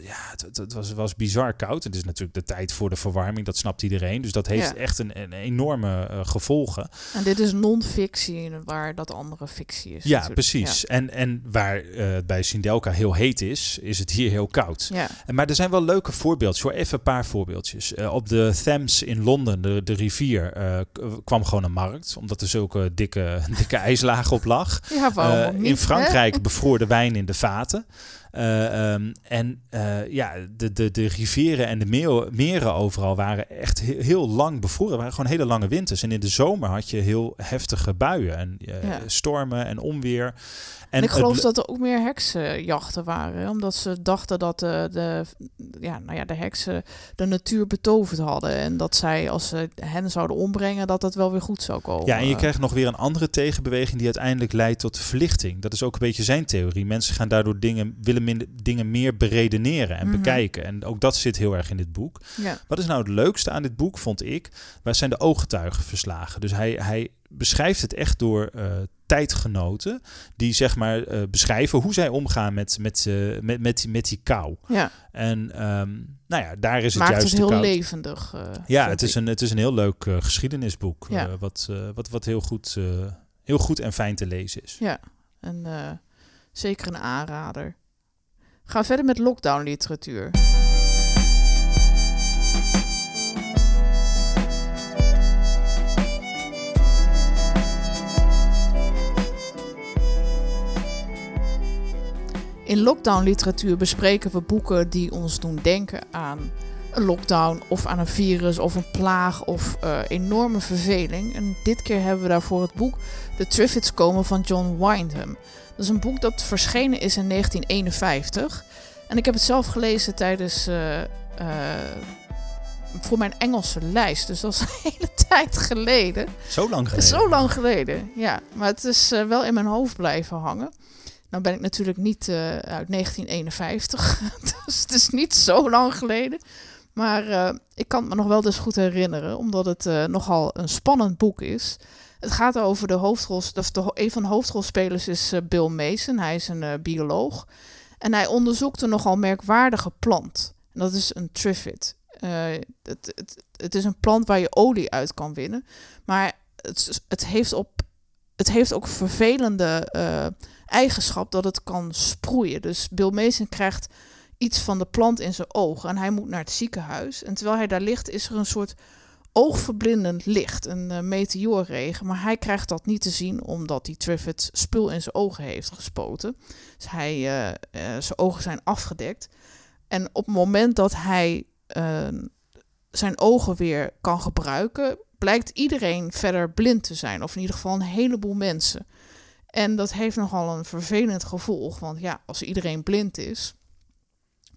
ja, het, het, het was, was bizar koud. Het is natuurlijk de tijd voor de verwarming, dat snapt iedereen. Dus dat heeft ja. echt een, een enorme uh, gevolgen. En dit is non-fictie, waar dat andere fictie is. Ja, natuurlijk. Precies. Ja. En, en waar het uh, bij Sindelka heel heet is, is het hier heel koud. Ja. Maar er zijn wel leuke voorbeeldjes. Hoor, even een paar voorbeeldjes. Uh, op de Thames in Londen, de, de rivier, uh, k- kwam gewoon een markt. Omdat er zulke dikke, dikke ijslagen op lag. Ja, waarom, uh, niet, in Frankrijk hè? Bevroor de wijn in de vaten. Uh, um, en uh, ja, de, de, de rivieren en de meel, meren overal waren echt he- heel lang bevroren. Waren gewoon hele lange winters. En in de zomer had je heel heftige buien. En uh, ja. stormen en onweer. En, en ik geloof het, dat er ook meer heksenjachten waren. Omdat ze dachten dat de, de, ja, nou ja, de heksen de natuur betoverd hadden. En dat zij, als ze hen zouden ombrengen, dat dat wel weer goed zou komen. Ja, en je krijgt nog weer een andere tegenbeweging die uiteindelijk leidt tot verlichting. Dat is ook een beetje zijn theorie. Mensen gaan daardoor dingen willen Minder, dingen meer beredeneren en mm-hmm. bekijken. En ook dat zit heel erg in dit boek. Ja. Wat is nou het leukste aan dit boek, vond ik? Waar zijn de ooggetuigenverslagen? Dus hij, hij beschrijft het echt door uh, tijdgenoten die zeg maar uh, beschrijven hoe zij omgaan met, met, uh, met, met, met die kou. Ja. En um, nou ja, daar is het Maakt juist het heel koud. levendig. Uh, ja, het is, een, het is een heel leuk uh, geschiedenisboek. Ja. Uh, wat, uh, wat, wat heel goed, uh, heel goed en fijn te lezen is. Ja, en uh, zeker een aanrader. Ga verder met lockdown-literatuur. In In lockdownliteratuur bespreken we boeken die ons doen denken aan een lockdown of aan een virus of een plaag of uh, enorme verveling. En dit keer hebben we daarvoor het boek De Triffids Komen van John Wyndham. Dat is een boek dat verschenen is in negentien eenenvijftig. En ik heb het zelf gelezen tijdens... Uh, uh, voor mijn Engelse lijst. Dus dat is een hele tijd geleden. Zo lang geleden? Zo lang geleden, ja. Maar het is uh, wel in mijn hoofd blijven hangen. Nou ben ik natuurlijk niet uh, uit negentien eenenvijftig. Dus het is niet zo lang geleden. Maar uh, ik kan het me nog wel dus goed herinneren. Omdat het uh, nogal een spannend boek is. Het gaat over de hoofdrol... Of de, een van de hoofdrolspelers is uh, Bill Mason. Hij is een uh, bioloog. En hij onderzoekt een nogal merkwaardige plant. En dat is een triffid. Uh, het, het, het is een plant waar je olie uit kan winnen. Maar het, het, heeft, op, het heeft ook vervelende uh, eigenschap dat het kan sproeien. Dus Bill Mason krijgt iets van de plant in zijn ogen. En hij moet naar het ziekenhuis. En terwijl hij daar ligt is er een soort oogverblindend licht. Een uh, meteoorregen. Maar hij krijgt dat niet te zien omdat die Triffid spul in zijn ogen heeft gespoten. Dus hij, uh, uh, zijn ogen zijn afgedekt. En op het moment dat hij... Uh, zijn ogen weer kan gebruiken, blijkt iedereen verder blind te zijn. Of in ieder geval een heleboel mensen. En dat heeft nogal een vervelend gevolg. Want ja, als iedereen blind is...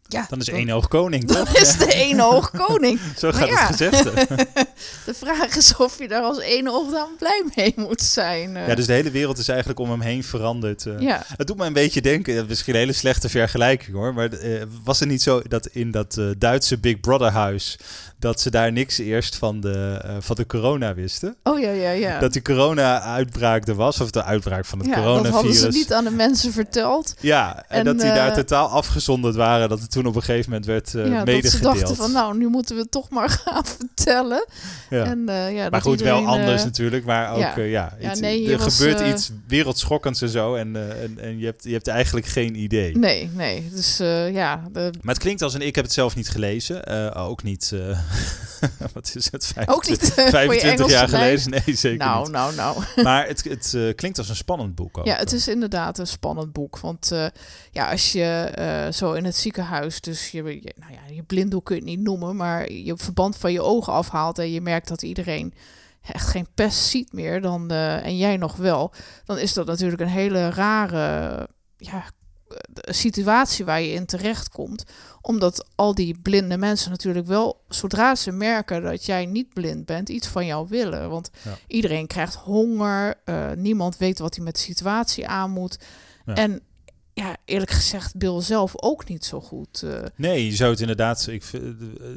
Ja, dan is één oog koning, toch? Dan is de één oog koning. Zo gaat ja. het gezegd. De vraag is of je daar als één oog dan blij mee moet zijn. Ja, dus de hele wereld is eigenlijk om hem heen veranderd. Ja. Het doet me een beetje denken, dat is misschien een hele slechte vergelijking hoor. Maar was het niet zo dat in dat Duitse Big Brother huis... dat ze daar niks eerst van de, uh, van de corona wisten. Oh ja, ja, ja. Dat die corona-uitbraak er was, of de uitbraak van het ja, coronavirus. Ja, dat hadden ze niet aan de mensen verteld. Ja, en, en dat die uh, daar totaal afgezonderd waren... dat het toen op een gegeven moment werd uh, ja, medegedeeld. Ja, dat ze dachten van, nou, nu moeten we het toch maar gaan vertellen. Ja. En, uh, ja, maar dat goed, iedereen, wel anders uh, natuurlijk, maar ook, ja, uh, ja, ja iets, nee, er was, gebeurt uh, iets wereldschokkends en zo... en, uh, en, en je, hebt, je hebt eigenlijk geen idee. Nee, nee, dus uh, ja. De... Maar het klinkt als een, ik heb het zelf niet gelezen, uh, ook niet... Uh, wat is het? vijfentwintig, ook niet, uh, vijfentwintig jaar geleden? Nee, zeker nou, niet. Nou, nou, nou. Maar het, het uh, klinkt als een spannend boek ook. Ja, het is inderdaad een spannend boek. Want uh, ja, als je uh, zo in het ziekenhuis, dus je, je, nou ja, je blinddoek kun je het niet noemen, maar je verband van je ogen afhaalt en je merkt dat iedereen echt geen pest ziet meer, dan, uh, en jij nog wel, dan is dat natuurlijk een hele rare... Ja, de situatie waar je in terecht komt, omdat al die blinde mensen natuurlijk wel, zodra ze merken dat jij niet blind bent, iets van jou willen, want ja. iedereen krijgt honger, uh, niemand weet wat hij met de situatie aan moet ja. en ja, eerlijk gezegd Bill zelf ook niet zo goed. Uh, nee, je zou het inderdaad, ik,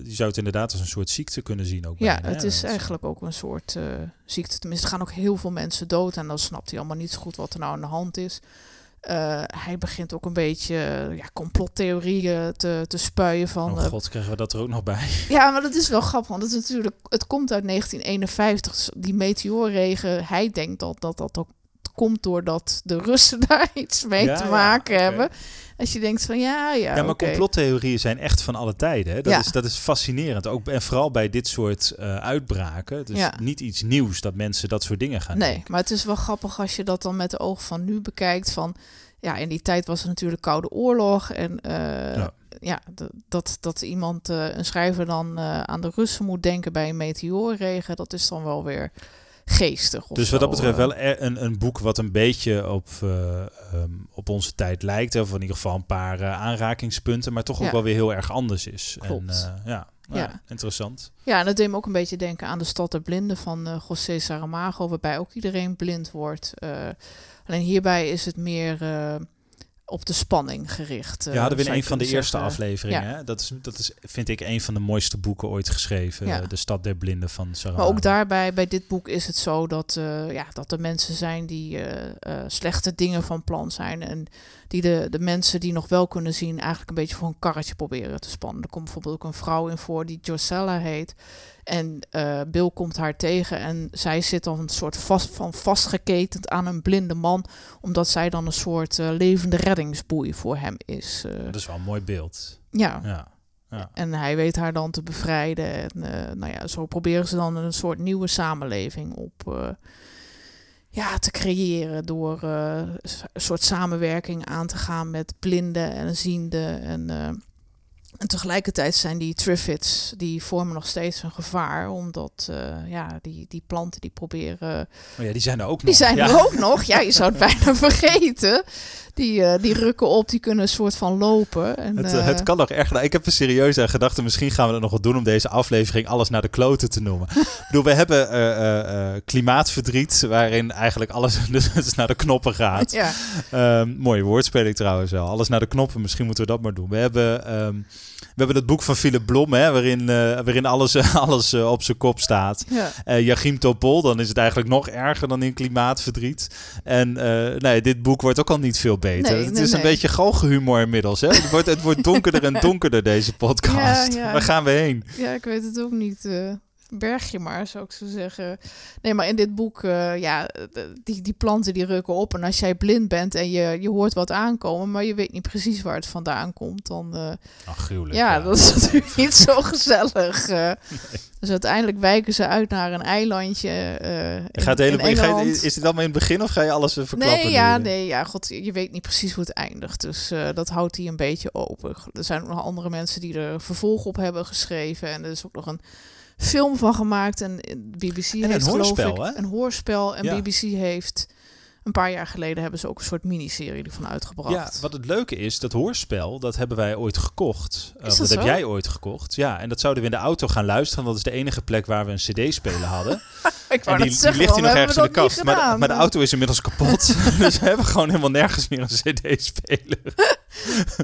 je zou het inderdaad als een soort ziekte kunnen zien ook. Ja, bijna, het is eigenlijk ook een soort uh, ziekte. Tenminste, er gaan ook heel veel mensen dood en dan snapt hij allemaal niet zo goed wat er nou aan de hand is. Uh, hij begint ook een beetje ja, complottheorieën te, te spuien van... Oh god, uh, krijgen we dat er ook nog bij? Ja, maar dat is wel grappig, want het, is natuurlijk, het komt uit negentien eenenvijftig. Dus die meteoorregen, hij denkt dat, dat dat ook komt doordat de Russen daar iets mee ja, te maken ja, okay. hebben. Als je denkt van ja, ja, ja maar okay. complottheorieën zijn echt van alle tijden. Hè? Dat, ja. is, dat is fascinerend. Ook, en vooral bij dit soort uh, uitbraken. Het is ja. niet iets nieuws dat mensen dat soort dingen gaan nee, denken. Maar het is wel grappig als je dat dan met de ogen van nu bekijkt. Van, ja, in die tijd was er natuurlijk Koude Oorlog. En uh, ja. Ja, d- dat, dat iemand, uh, een schrijver dan uh, aan de Russen moet denken bij een meteoorregen. Dat is dan wel weer... geestig. Of dus wat dat betreft wel een, een boek wat een beetje op, uh, um, op onze tijd lijkt. Of in ieder geval een paar uh, aanrakingspunten. Maar toch ook ja. wel weer heel erg anders is. Klopt. En, uh, ja, ja. ja, interessant. Ja, en dat deed me ook een beetje denken aan De Stad der Blinden van uh, José Saramago. Waarbij ook iedereen blind wordt. Uh, alleen hierbij is het meer... Uh, op de spanning gericht. Ja, hadden we in een van de zeggen. eerste afleveringen. Ja. Hè? Dat is, dat is, vind ik, een van de mooiste boeken ooit geschreven. Ja. De Stad der Blinden van Saramago. Maar ook daarbij, bij dit boek is het zo dat, uh, ja, dat er mensen zijn die uh, uh, slechte dingen van plan zijn. En die de, de mensen die nog wel kunnen zien eigenlijk een beetje voor een karretje proberen te spannen. Er komt bijvoorbeeld ook een vrouw in voor die Josella heet. En uh, Bill komt haar tegen en zij zit dan een soort vast, van vastgeketend aan een blinde man. Omdat zij dan een soort uh, levende reddingsboei voor hem is. Uh, dat is wel een mooi beeld. Ja. ja. ja. En hij weet haar dan te bevrijden. En uh, nou ja, zo proberen ze dan een soort nieuwe samenleving op... Uh, ja, te creëren door uh, een soort samenwerking aan te gaan met blinden en zienden. En, uh, en tegelijkertijd zijn die triffids, die vormen nog steeds een gevaar, omdat uh, ja, die, die planten die proberen... Oh ja, die zijn er ook nog. Die zijn ja. er ook nog, ja, je zou het bijna vergeten. Die, uh, die rukken op, die kunnen een soort van lopen. En, het, uh, het kan nog erger. Ik heb er serieus aan gedacht, misschien gaan we dat nog wat doen om deze aflevering alles naar de kloten te noemen. Ik bedoel, we hebben uh, uh, klimaatverdriet, waarin eigenlijk alles dus naar de knoppen gaat. Ja. Um, mooie woordspeling trouwens wel. Alles naar de knoppen, misschien moeten we dat maar doen. We hebben, um, we hebben het boek van Philip Blom, hè, waarin, uh, waarin alles, uh, alles uh, op zijn kop staat. Ja. Uh, Jáchym Topol, dan is het eigenlijk nog erger dan in klimaatverdriet. En uh, nee, dit boek wordt ook al niet veel beter. Nee, nee, het is nee. een beetje galgenhumor inmiddels. Hè? Het, wordt, het wordt donkerder en donkerder, deze podcast. Ja, ja. Waar gaan we heen? Ja, ik weet het ook niet. Uh, berg je maar, zou ik zo zeggen. Nee, maar in dit boek, uh, ja, die, die planten die rukken op. En als jij blind bent en je, je hoort wat aankomen, maar je weet niet precies waar het vandaan komt, dan... Uh, Ach, gruwelijk. Ja, ja, dat is natuurlijk niet zo gezellig. Uh, nee. Dus uiteindelijk wijken ze uit naar een eilandje. Uh, in, gaat de hele in Engeland. Je, is dit allemaal in het begin of ga je alles verklappen? Nee, ja, nee, ja, god, je weet niet precies hoe het eindigt. Dus uh, dat houdt hij een beetje open. Er zijn ook nog andere mensen die er vervolg op hebben geschreven. En er is ook nog een film van gemaakt. En B B C en heeft, geloof ik, hè? Een hoorspel. En ja. B B C heeft... Een paar jaar geleden hebben ze ook een soort miniserie ervan uitgebracht. Ja, wat het leuke is, dat hoorspel, dat hebben wij ooit gekocht. Is dat, uh, dat heb jij ooit gekocht. Ja, en dat zouden we in de auto gaan luisteren. Dat is de enige plek waar we een cd-speler hadden. Ik wou en die, zeggen, die ligt hier nog ergens in de kast. Maar, maar de auto is inmiddels kapot. Dus we hebben gewoon helemaal nergens meer een cd-speler.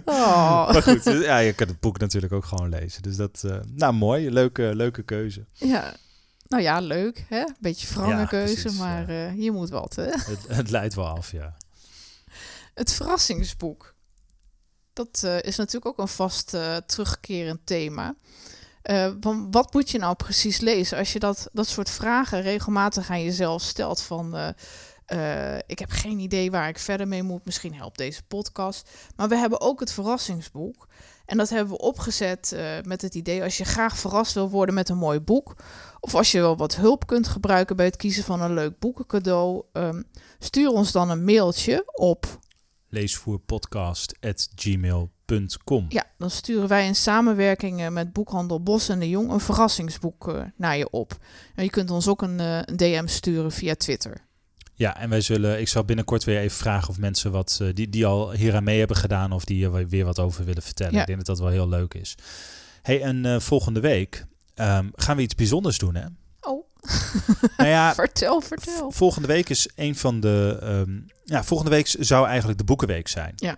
Oh. Maar goed, ja, je kunt het boek natuurlijk ook gewoon lezen. Dus dat, uh, nou mooi, leuke, leuke keuze. Ja. Nou ja, leuk, hè? Beetje wrange ja, keuze, precies, maar ja. uh, hier moet wat, hè? Het, het leidt wel af, ja. Het verrassingsboek. Dat uh, is natuurlijk ook een vast uh, terugkerend thema. Uh, want wat moet je nou precies lezen? Als je dat, dat soort vragen regelmatig aan jezelf stelt van... Uh, uh, ik heb geen idee waar ik verder mee moet, misschien helpt deze podcast. Maar we hebben ook het verrassingsboek. En dat hebben we opgezet uh, met het idee... als je graag verrast wil worden met een mooi boek... of als je wel wat hulp kunt gebruiken... bij het kiezen van een leuk boekencadeau... Um, stuur ons dan een mailtje op... leesvoerpodcast at gmail dot com. Ja, dan sturen wij in samenwerking met boekhandel Bos en de Jong... een verrassingsboek uh, naar je op. En je kunt ons ook een, uh, een D M sturen via Twitter... Ja, en wij zullen, ik zal binnenkort weer even vragen of mensen wat uh, die, die al hieraan mee hebben gedaan of die er weer wat over willen vertellen. Ja. Ik denk dat dat wel heel leuk is. Hey, en uh, volgende week um, gaan we iets bijzonders doen, hè? Oh, nou ja, vertel, vertel. V- volgende week is een van de, um, ja, volgende week zou eigenlijk de Boekenweek zijn. Ja.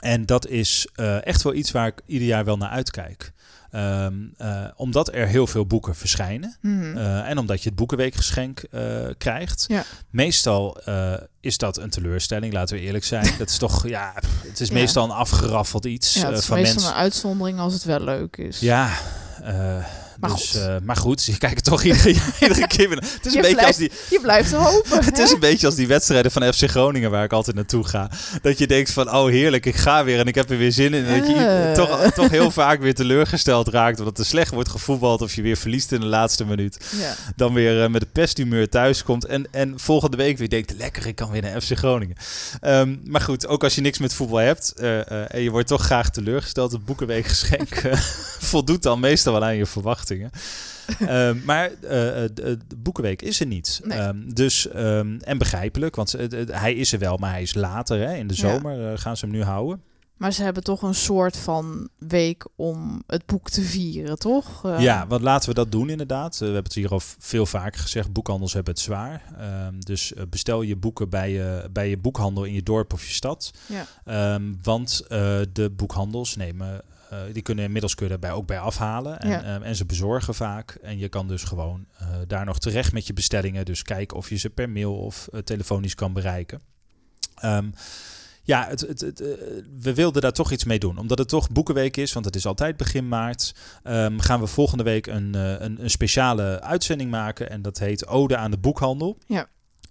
En dat is uh, echt wel iets waar ik ieder jaar wel naar uitkijk. Um, uh, omdat er heel veel boeken verschijnen. Mm-hmm. Uh, en omdat je het Boekenweekgeschenk uh, krijgt. Ja. Meestal uh, is dat een teleurstelling, laten we eerlijk zijn. Dat is toch, ja, pff, het is ja. meestal een afgeraffeld iets. Ja, het is uh, van meestal mens... een uitzondering als het wel leuk is. Ja, uh, maar, dus, goed. Uh, maar goed, je kijkt toch iedere, iedere keer weer. Het is je, een blijft, als die, je blijft hopen. Het hè? Is een beetje als die wedstrijden van F C Groningen waar ik altijd naartoe ga. Dat je denkt van, oh heerlijk, ik ga weer en ik heb er weer zin in. En dat je uh. toch, toch heel vaak weer teleurgesteld raakt. Omdat er slecht wordt gevoetbald of je weer verliest in de laatste minuut. Ja. Dan weer uh, met de pesthumeur thuis komt. En, en volgende week weer denkt, lekker, ik kan weer naar F C Groningen. Um, maar goed, ook als je niks met voetbal hebt uh, uh, en je wordt toch graag teleurgesteld. Het Boekenweekgeschenk uh, voldoet dan meestal wel aan je verwachtingen. uh, maar uh, de Boekenweek is er niet. Nee. Um, dus, um, en begrijpelijk, want uh, uh, hij is er wel, maar hij is later. Hè, in de zomer ja. uh, gaan ze hem nu houden. Maar ze hebben toch een soort van week om het boek te vieren, toch? Uh... Ja, want laten we dat doen inderdaad. Uh, we hebben het hier al veel vaker gezegd. Boekhandels hebben het zwaar. Uh, dus bestel je boeken bij je, bij je boekhandel in je dorp of je stad. Ja. Um, want uh, de boekhandels nemen... Uh, die kunnen inmiddels kun je daarbij ook bij afhalen. En, ja. uh, en ze bezorgen vaak. En je kan dus gewoon uh, daar nog terecht met je bestellingen. Dus kijk of je ze per mail of uh, telefonisch kan bereiken. Um, ja, het, het, het, uh, we wilden daar toch iets mee doen. Omdat het toch Boekenweek is, want het is altijd begin maart. Um, gaan we volgende week een, uh, een, een speciale uitzending maken. En dat heet Ode aan de Boekhandel. Ja.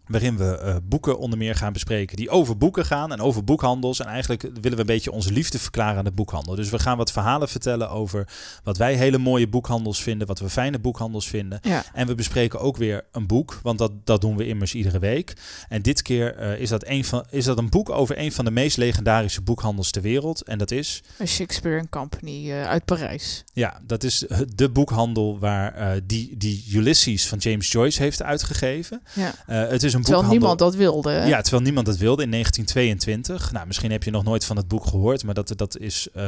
waarin we uh, boeken onder meer gaan bespreken die over boeken gaan en over boekhandels. En eigenlijk willen we een beetje onze liefde verklaren aan de boekhandel. Dus we gaan wat verhalen vertellen over wat wij hele mooie boekhandels vinden, wat we fijne boekhandels vinden. Ja. En we bespreken ook weer een boek, want dat, dat doen we immers iedere week. En dit keer uh, is, dat een van, is dat een boek over een van de meest legendarische boekhandels ter wereld. En dat is... Shakespeare and Company uh, uit Parijs. Ja, dat is de boekhandel waar uh, die, die Ulysses van James Joyce heeft uitgegeven. Ja. Uh, het is een terwijl niemand dat wilde. Hè? Ja, terwijl niemand dat wilde in negentien tweeëntwintig. Nou, misschien heb je nog nooit van het boek gehoord, maar dat, dat is uh,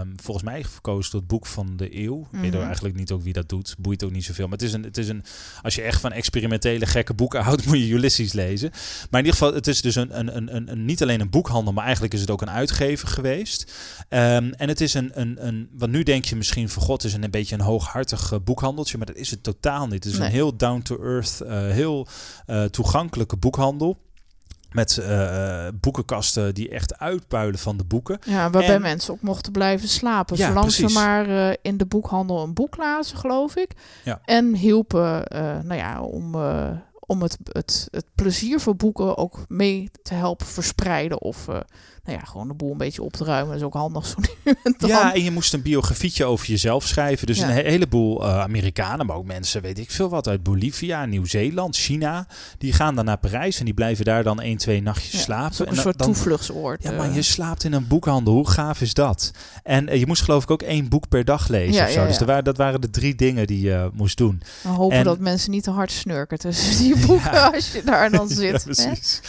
um, volgens mij verkozen tot boek van de eeuw. Mm-hmm. Ik weet ook eigenlijk niet ook wie dat doet. Boeit ook niet zoveel. Maar het is een, het is een, als je echt van experimentele gekke boeken houdt, moet je Ulysses lezen. Maar in ieder geval, het is dus een, een, een, een, een niet alleen een boekhandel, maar eigenlijk is het ook een uitgever geweest. Um, en het is een, een, een, want nu denk je misschien van God, het is een, een beetje een hooghartig uh, boekhandeltje, maar dat is het totaal niet. Het is nee. een heel down-to-earth, uh, heel uh, toegankelijk boekhandel. Met uh, boekenkasten die echt uitpuilen van de boeken. Ja, waarbij en... mensen ook mochten blijven slapen. Ja, zolang precies. ze maar uh, in de boekhandel een boek lazen, geloof ik. Ja. En hielpen uh, nou ja, om, uh, om het, het, het plezier voor boeken ook mee te helpen verspreiden. Of uh, nou ja, gewoon de boel een beetje op te ruimen. Dat is ook handig zo nu en dan. Ja, en je moest een biografietje over jezelf schrijven. Dus ja. een heleboel uh, Amerikanen, maar ook mensen, weet ik veel wat, uit Bolivia, Nieuw-Zeeland, China. Die gaan dan naar Parijs en die blijven daar dan één, twee nachtjes ja, slapen. Dat is ook een en soort dan, toevluchtsoord. Ja, maar je slaapt in een boekhandel. Hoe gaaf is dat? En uh, je moest geloof ik ook één boek per dag lezen. Ja, of zo. Ja, ja. Dus er waren, dat waren de drie dingen die je uh, moest doen. We hopen en, dat mensen niet te hard snurken tussen die boeken ja. als je daar dan zit. Ja, precies.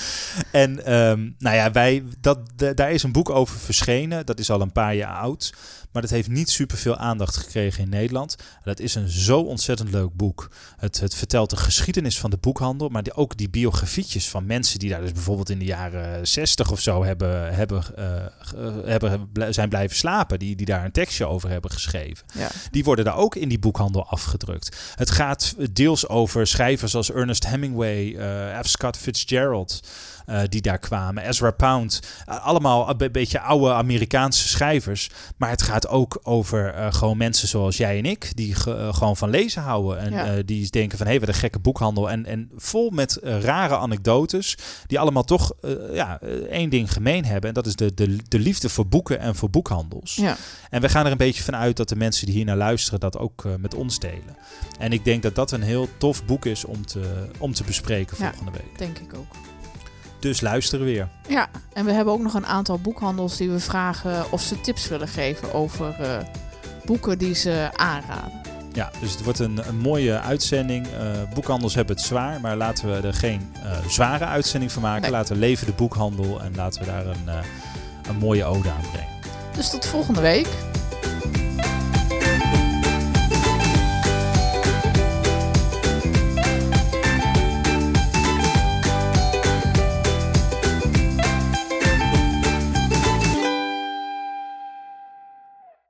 Hè? En um, nou ja, wij... dat. Daar is een boek over verschenen. Dat is al een paar jaar oud. Maar dat heeft niet superveel aandacht gekregen in Nederland. Dat is een zo ontzettend leuk boek. Het, het vertelt de geschiedenis van de boekhandel. Maar die, ook die biografietjes van mensen die daar dus bijvoorbeeld in de jaren zestig of zo hebben, hebben, uh, hebben, zijn blijven slapen. Die, die daar een tekstje over hebben geschreven. Ja. Die worden daar ook in die boekhandel afgedrukt. Het gaat deels over schrijvers als Ernest Hemingway, uh, F. Scott Fitzgerald. Uh, die daar kwamen. Ezra Pound. Uh, allemaal een be- beetje oude Amerikaanse schrijvers. Maar het gaat ook over uh, gewoon mensen zoals jij en ik. Die ge- uh, gewoon van lezen houden. En ja. uh, die denken van hé, hey, wat een gekke boekhandel. En, en vol met uh, rare anekdotes. Die allemaal toch uh, ja, één ding gemeen hebben. En dat is de, de, de liefde voor boeken en voor boekhandels. Ja. En we gaan er een beetje van uit dat de mensen die hier naar luisteren dat ook uh, met ons delen. En ik denk dat dat een heel tof boek is om te, om te bespreken ja, volgende week. Denk ik ook. Dus luisteren weer. Ja, en we hebben ook nog een aantal boekhandels die we vragen of ze tips willen geven over uh, boeken die ze aanraden. Ja, dus het wordt een, een mooie uitzending. Uh, boekhandels hebben het zwaar, maar laten we er geen uh, zware uitzending van maken. Nee. Laten we leven de boekhandel en laten we daar een, uh, een mooie ode aan brengen. Dus tot volgende week.